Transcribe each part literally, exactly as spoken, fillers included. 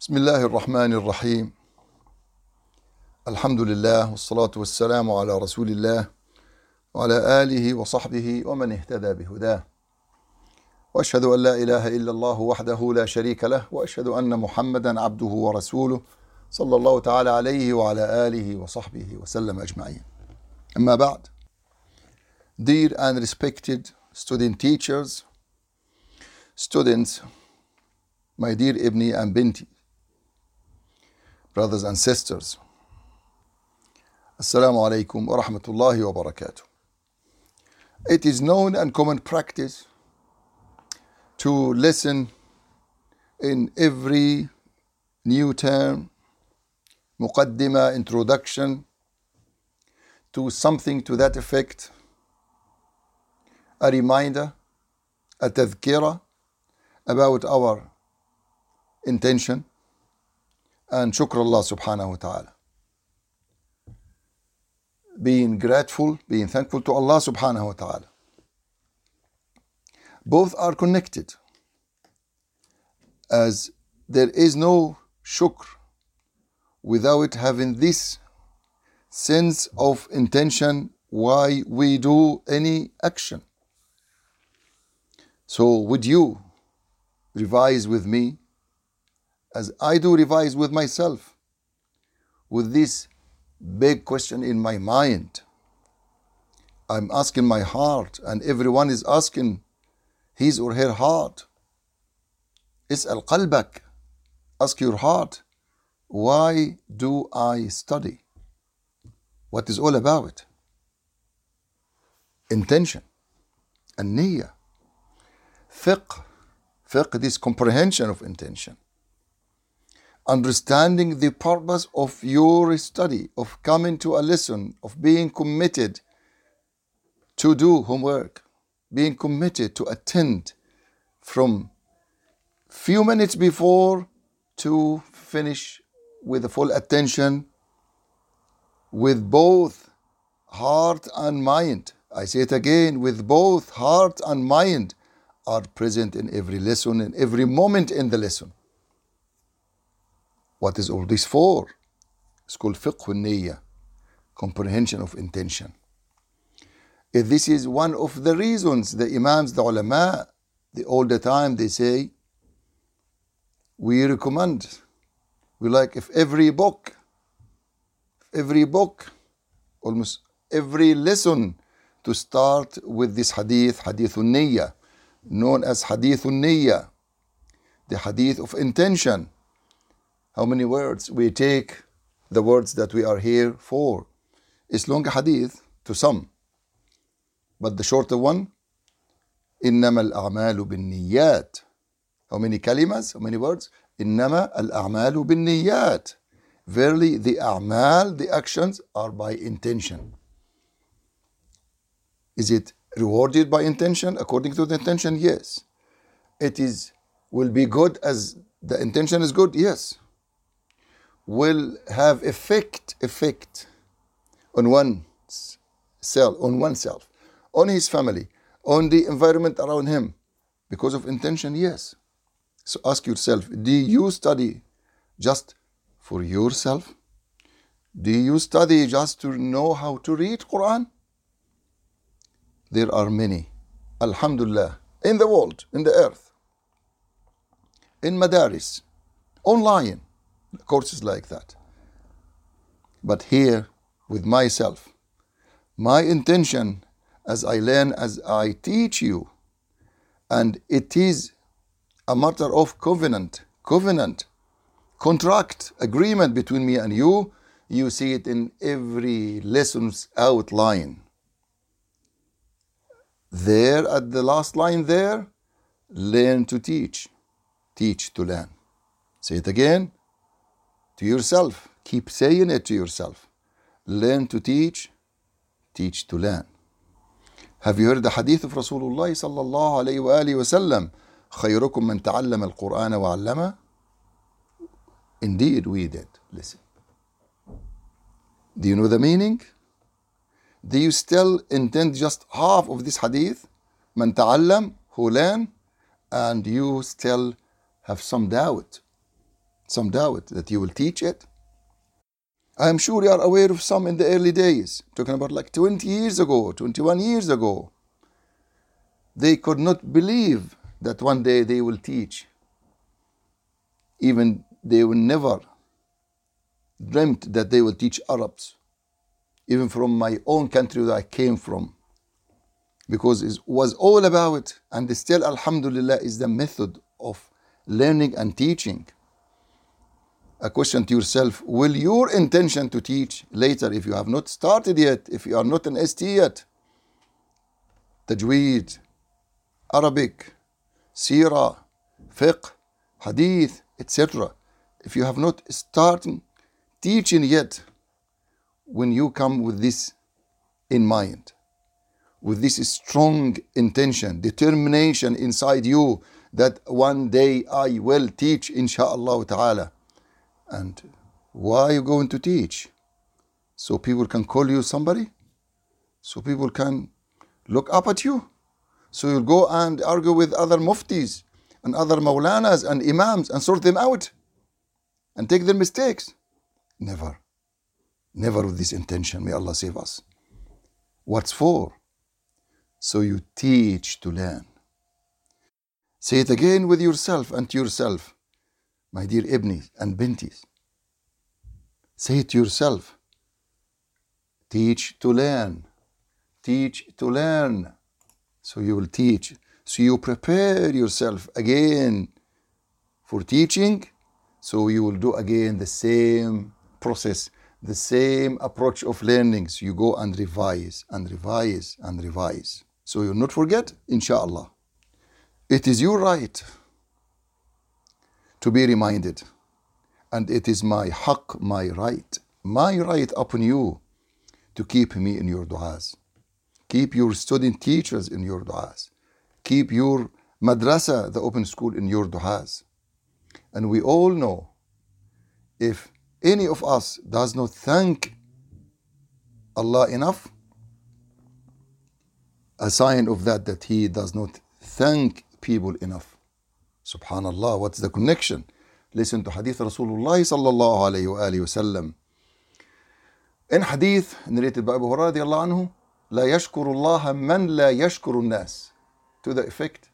Bismillahirrahmanirrahim. Elhamdülillah ve salatu ve selamu ala Resulillah ve ala alihi ve sahbihi ve men ihtada bihudah. Ve eşhedü en la ilahe illallahu vahdehu la şerike leh ve eşhedü enne Muhammeden abduhu ve resuluh sallallahu teala aleyhi ve ala alihi ve sahbihi ve sellem ecma'in. Amma ba'd. Dear and respected student teachers, students, my dear Ibni and Binti, brothers and sisters, Assalamu alaikum wa rahmatullahi wa barakatuh. It is known and common practice to listen in every new term, muqaddima, introduction, to something to that effect, a reminder, a tadhkira about our intention, and shukr Allah subhanahu wa ta'ala. Being grateful, being thankful to Allah subhanahu wa ta'ala. Both are connected, as there is no shukr without having this sense of intention why we do any action. So would you revise with me, as I do revise with myself, with this big question in my mind? I'm asking my heart, and everyone is asking his or her heart. Is'al qalbak, ask your heart, why do I study? What is all about it? Intention, and niyyah, fiqh, fiqh, this comprehension of intention. Understanding the purpose of your study, of coming to a lesson, of being committed to do homework, being committed to attend from few minutes before to finish with the full attention, with both heart and mind. I say it again, with both heart and mind are present in every lesson, in every moment in the lesson. What is all this for? It's called fiqh al-niyyah, comprehension of intention. If this is one of the reasons the imams, the ulama, the, all the time they say, we recommend, we like if every book, every book, almost every lesson to start with this hadith, hadith al-niyyah, known as hadith al-niyyah, the hadith of intention. How many words we take, the words that we are here for? It's long hadith to some, but the shorter one, إِنَّمَا الْأَعْمَالُ بِالنِّيَّاتِ. How many kalimas, how many words? إِنَّمَا الْأَعْمَالُ بِالنِّيَّاتِ. Verily the a'mal, the actions, are by intention. Is it rewarded by intention? According to the intention, yes. It is, will be good as the intention is good, yes. Will have effect, effect on one's self, on oneself, on his family, on the environment around him, because of intention, yes. So ask yourself, do you study just for yourself? Do you study just to know how to read Quran? There are many, alhamdulillah, in the world, in the earth, in madaris, online, courses like that. But here with myself, my intention as I learn, as I teach you, and it is a matter of covenant, covenant, contract, agreement between me and you. You see it in every lesson's outline. There at the last line there, learn to teach, teach to learn. Say it again. To yourself, keep saying it to yourself. Learn to teach, teach to learn. Have you heard the hadith of Rasulullah sallallahu alayhi wa alihi wa sallam? خَيْرُكُمْ مَنْ تَعَلَّمَ الْقُرْآنَ وَعَلَّمَهُ. Indeed, we did. Listen. Do you know the meaning? Do you still intend just half of this hadith? مَنْ تَعَلَّمَ, who learn, and you still have some doubt some doubt that you will teach it. I am sure you are aware of some in the early days, talking about like twenty years ago, twenty-one years ago. They could not believe that one day they will teach. Even they will never dreamt that they will teach Arabs, even from my own country that I came from. Because it was all about, and still alhamdulillah is the method of learning and teaching. A question to yourself, will your intention to teach later, if you have not started yet, if you are not an S T yet, Tajweed, Arabic, Seerah, Fiqh, Hadith, et cetera. If you have not started teaching yet, when you come with this in mind, with this strong intention, determination inside you that one day I will teach, insha'Allah ta'ala. And why are you going to teach? So people can call you somebody? So people can look up at you? So you'll go and argue with other muftis and other maulanas and imams and sort them out and take their mistakes? Never. Never with this intention. May Allah save us. What's for? So you teach to learn. Say it again with yourself and to yourself. My dear Ibnis and Bintis, say it to yourself, teach to learn, teach to learn, so you will teach. So you prepare yourself again for teaching, so you will do again the same process, the same approach of learning. So you go and revise and revise and revise. So you'll not forget, inshallah. It is your right to be reminded, and it is my haqq, my right, my right upon you to keep me in your du'as, keep your student teachers in your du'as, keep your madrasa, the open school, in your du'as. And we all know, if any of us does not thank Allah enough, a sign of that that he does not thank people enough. Subhanallah, what's the connection? Listen to Hadith Rasulullah sallallahu alayhi wa alayhi wa sallam. In Hadith narrated by Abu Hurairah radiallahu anhu, La yashkurullaha man la yashkurun nas. To the effect,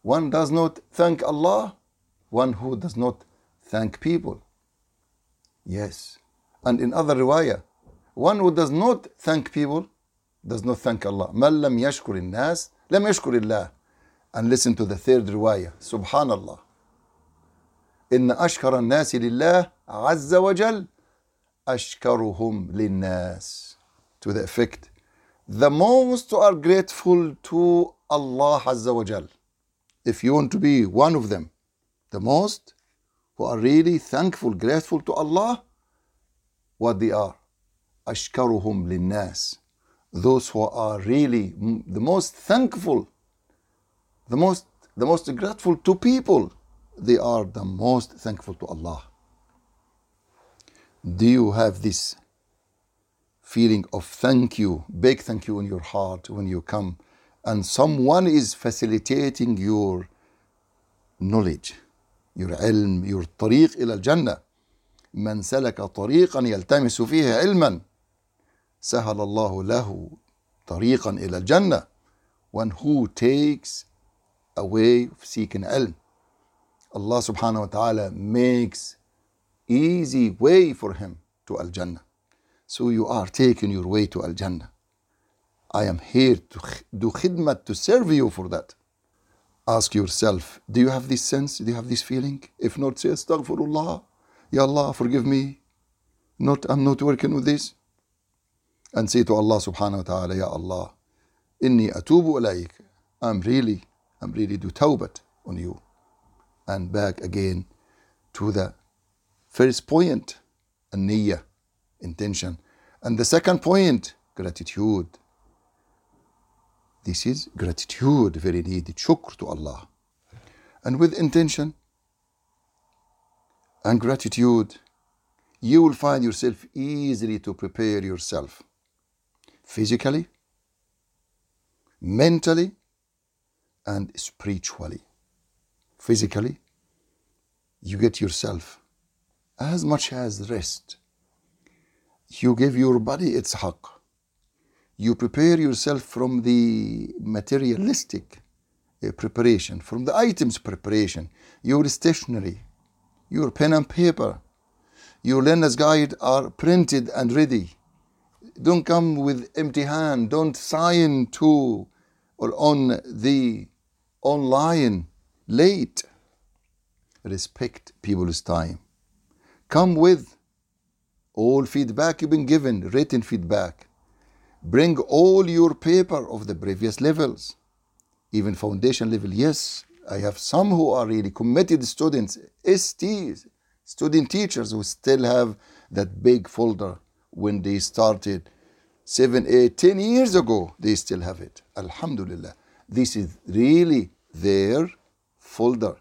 one does not thank Allah, one who does not thank people. Yes. And in other riwayah, one who does not thank people does not thank Allah. Man lam yashkurun nas, lam yashkurillah. And listen to the third riwayah. Subhanallah. إِنَّ أَشْكَرَ النَّاسِ لِلَّهِ عَزَّ وَجَلْ أَشْكَرُهُمْ لِلنَّاسِ. To the effect, the most are grateful to Allah Azza wa Jal. If you want to be one of them, the most who are really thankful, grateful to Allah, what they are? أَشْكَرُهُمْ لِلنَّاسِ. Those who are really the most thankful, The most, the most grateful to people, they are the most thankful to Allah. Do you have this feeling of thank you, big thank you in your heart when you come and someone is facilitating your knowledge, your ilm, your tariq ila al-jannah? من سلك طريقا يلتمس فيه علما سهل الله له طريقا إلى الجنة. One who takes away of seeking ilm, Allah subhanahu wa ta'ala makes easy way for him to al-Jannah. So you are taking your way to al-Jannah. I am here to do khidmat, to serve you for that. Ask yourself, do you have this sense? Do you have this feeling? If not, say astaghfirullah, Ya Allah, forgive me. Not, I'm not working with this. And say to Allah subhanahu wa ta'ala, Ya Allah, inni atubu alayk. I'm really I'm really do tawbat on you. And back again to the first point, an-niyyah, intention. And the second point, gratitude. This is gratitude, very needed, shukr to Allah. And with intention and gratitude, you will find yourself easily to prepare yourself physically, mentally, and spiritually. Physically, you get yourself, as much as rest. You give your body its haqq. You prepare yourself from the materialistic uh, preparation, from the items preparation, your stationery, your pen and paper. Your learner's guide are printed and ready. Don't come with empty hand. Don't sign to or on the online late. Respect people's time. Come with all feedback you've been given, written feedback. Bring all your paper of the previous levels, even foundation level. Yes, I have some who are really committed students, S Ts, student teachers who still have that big folder when they started seven, eight, ten years ago. They still have it. Alhamdulillah. This is really their folder,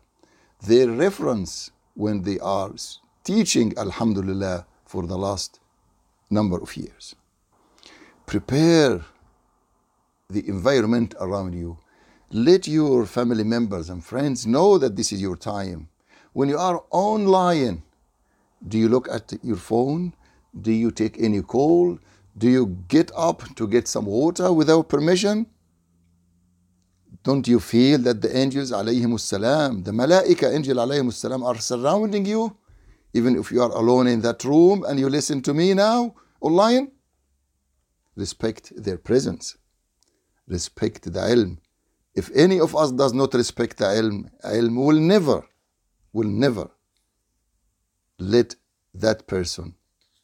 their reference when they are teaching, alhamdulillah, for the last number of years. Prepare the environment around you. Let your family members and friends know that this is your time. When you are online, do you look at your phone? Do you take any call? Do you get up to get some water without permission? Don't you feel that the angels, alayhimus salam, the malaika angel, alayhimus salam, are surrounding you? Even if you are alone in that room and you listen to me now online, respect their presence. Respect the ilm. If any of us does not respect the ilm, ilm will never, will never let that person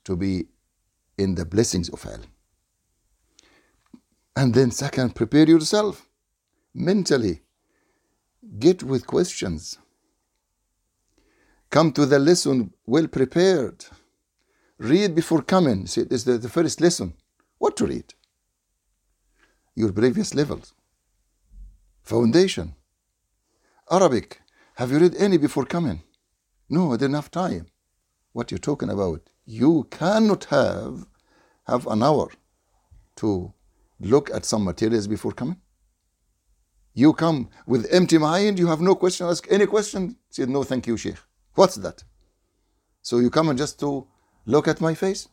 to be in the blessings of ilm. And then second, prepare yourself mentally. Get with questions. Come to the lesson well prepared. Read before coming. See, this is the first lesson. What to read? Your previous levels. Foundation. Arabic. Have you read any before coming? No, I didn't have time. What you're talking about? You cannot have, have an hour to look at some materials before coming. You come with empty mind. You have no question. Ask any question. Say, no, thank you, Sheikh. What's that? So you come and just to look at my face?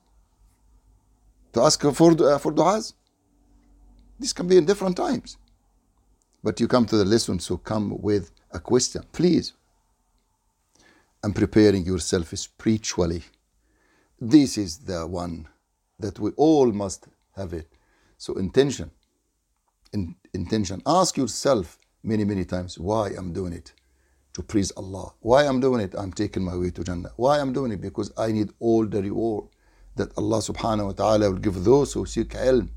To ask for, uh, for du'as? This can be in different times. But you come to the lesson, so come with a question, please. And preparing yourself spiritually. This is the one that we all must have it. So intention. In, intention. Ask yourself many, many times, why I'm doing it? To praise Allah. Why I'm doing it? I'm taking my way to Jannah. Why I'm doing it? Because I need all the reward that Allah subhanahu wa ta'ala will give those who seek ilm,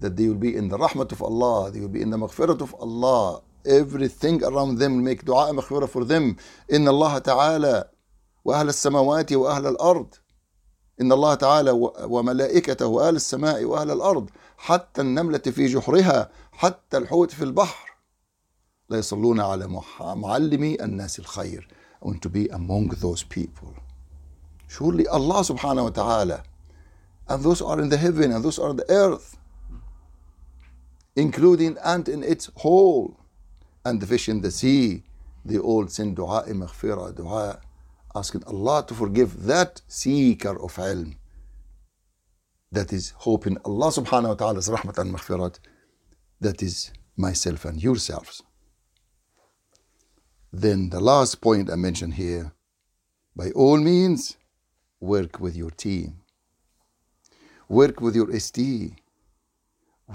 that they will be in the rahmat of Allah, they will be in the maghfirat of Allah. Everything around them will make dua and maghfirah for them. Inna Allah ta'ala wa ahl al-samawati wa ahl al-ard. Inna Allah ta'ala wa malaikatahu wa ahl al-samai wa ahl al-ard. Hatta al-namlati fi juhriha, hatta al-hut fi al-bahr. لا يصلون على معلمي الناس الخير. I want to be among those people. Surely Allah subhanahu wa ta'ala, and those are in the heaven and those are in the earth, including ant in its hole and the fish in the sea, they all send dua maghfirah, dua asking Allah to forgive that seeker of ilm that is hoping Allah subhanahu wa ta'ala's rahmat and maghfirat. That is myself and yourselves. Then the last point I mentioned here, by all means, work with your team. Work with your S T.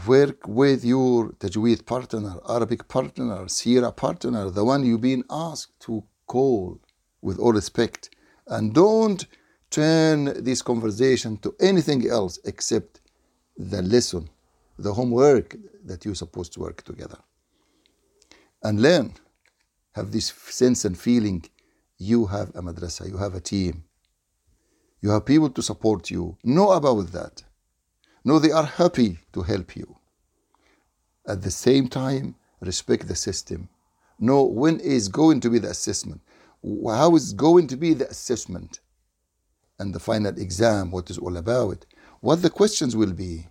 Work with your Tajweed partner, Arabic partner, Seerah partner, the one you've been asked to call with all respect. And don't turn this conversation to anything else except the lesson, the homework that you're supposed to work together. And learn. Have this sense and feeling, you have a madrasa, you have a team. You have people to support you. Know about that. Know they are happy to help you. At the same time, respect the system. Know when is going to be the assessment. How is going to be the assessment? And the final exam, what is all about. What the questions will be.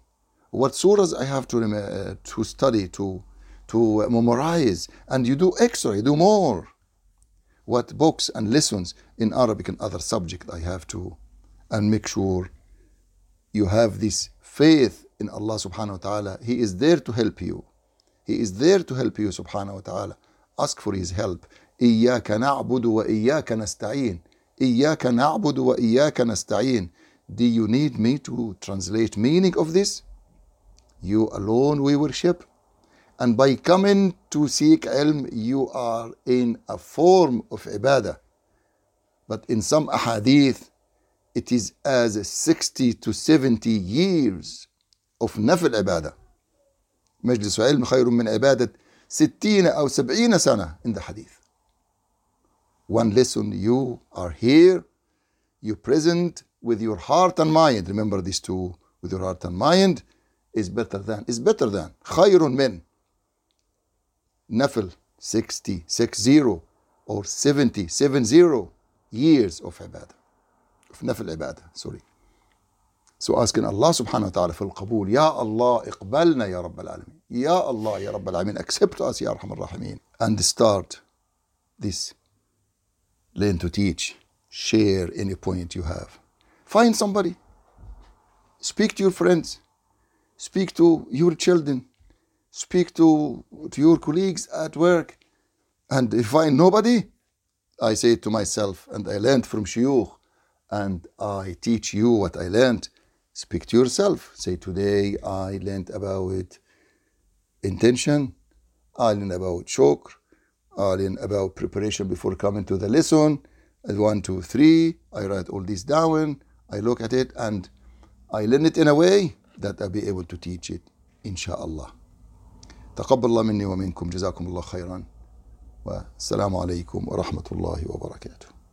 What surahs I have to, uh, to study, to to memorize, and you do extra, you do more. what books and lessons in Arabic and other subject I have to, and make sure you have this faith in Allah subhanahu wa ta'ala. He is there to help you. He is there to help you subhanahu wa ta'ala. Ask for his help. إِيَّاكَ نَعْبُدُ وَإِيَّاكَ نَسْتَعِينَ إِيَّاكَ نَعْبُدُ وَإِيَّاكَ نَسْتَعِينَ. Do you need me to translate meaning of this? You alone we worship. And by coming to seek ilm, you are in a form of ibadah. But in some ahadith, it is as sixty to seventy years of nafil ibadah. مجلس علم خير من عبادة ستين أو سبعين سنة in the hadith. One lesson, you are here, you present with your heart and mind. Remember these two, with your heart and mind, is better than, is better than. خير من nafil sixty, sixty or seventy, seventy years of ibadah, of nafil ibadah, sorry. So asking Allah subhanahu wa ta'ala for al-qabul. Ya Allah, iqbalna ya Rabb al-Alamin. Ya Allah, ya Rabb al-Alamin. Accept us, ya Arham al-Rahimin. And start this. Learn to teach. Share any point you have. Find somebody. Speak to your friends. Speak to your children. Speak to, to your colleagues at work. And if I find nobody, I say it to myself. And I learned from shuyukh. And I teach you what I learned. Speak to yourself. Say, today I learned about intention. I learned about shukr. I learned about preparation before coming to the lesson. One, two, three. I write all this down. I look at it and I learn it in a way that I'll be able to teach it, inshaAllah. تقبل الله مني ومنكم. جزاكم الله خيرا. والسلام عليكم ورحمة الله وبركاته.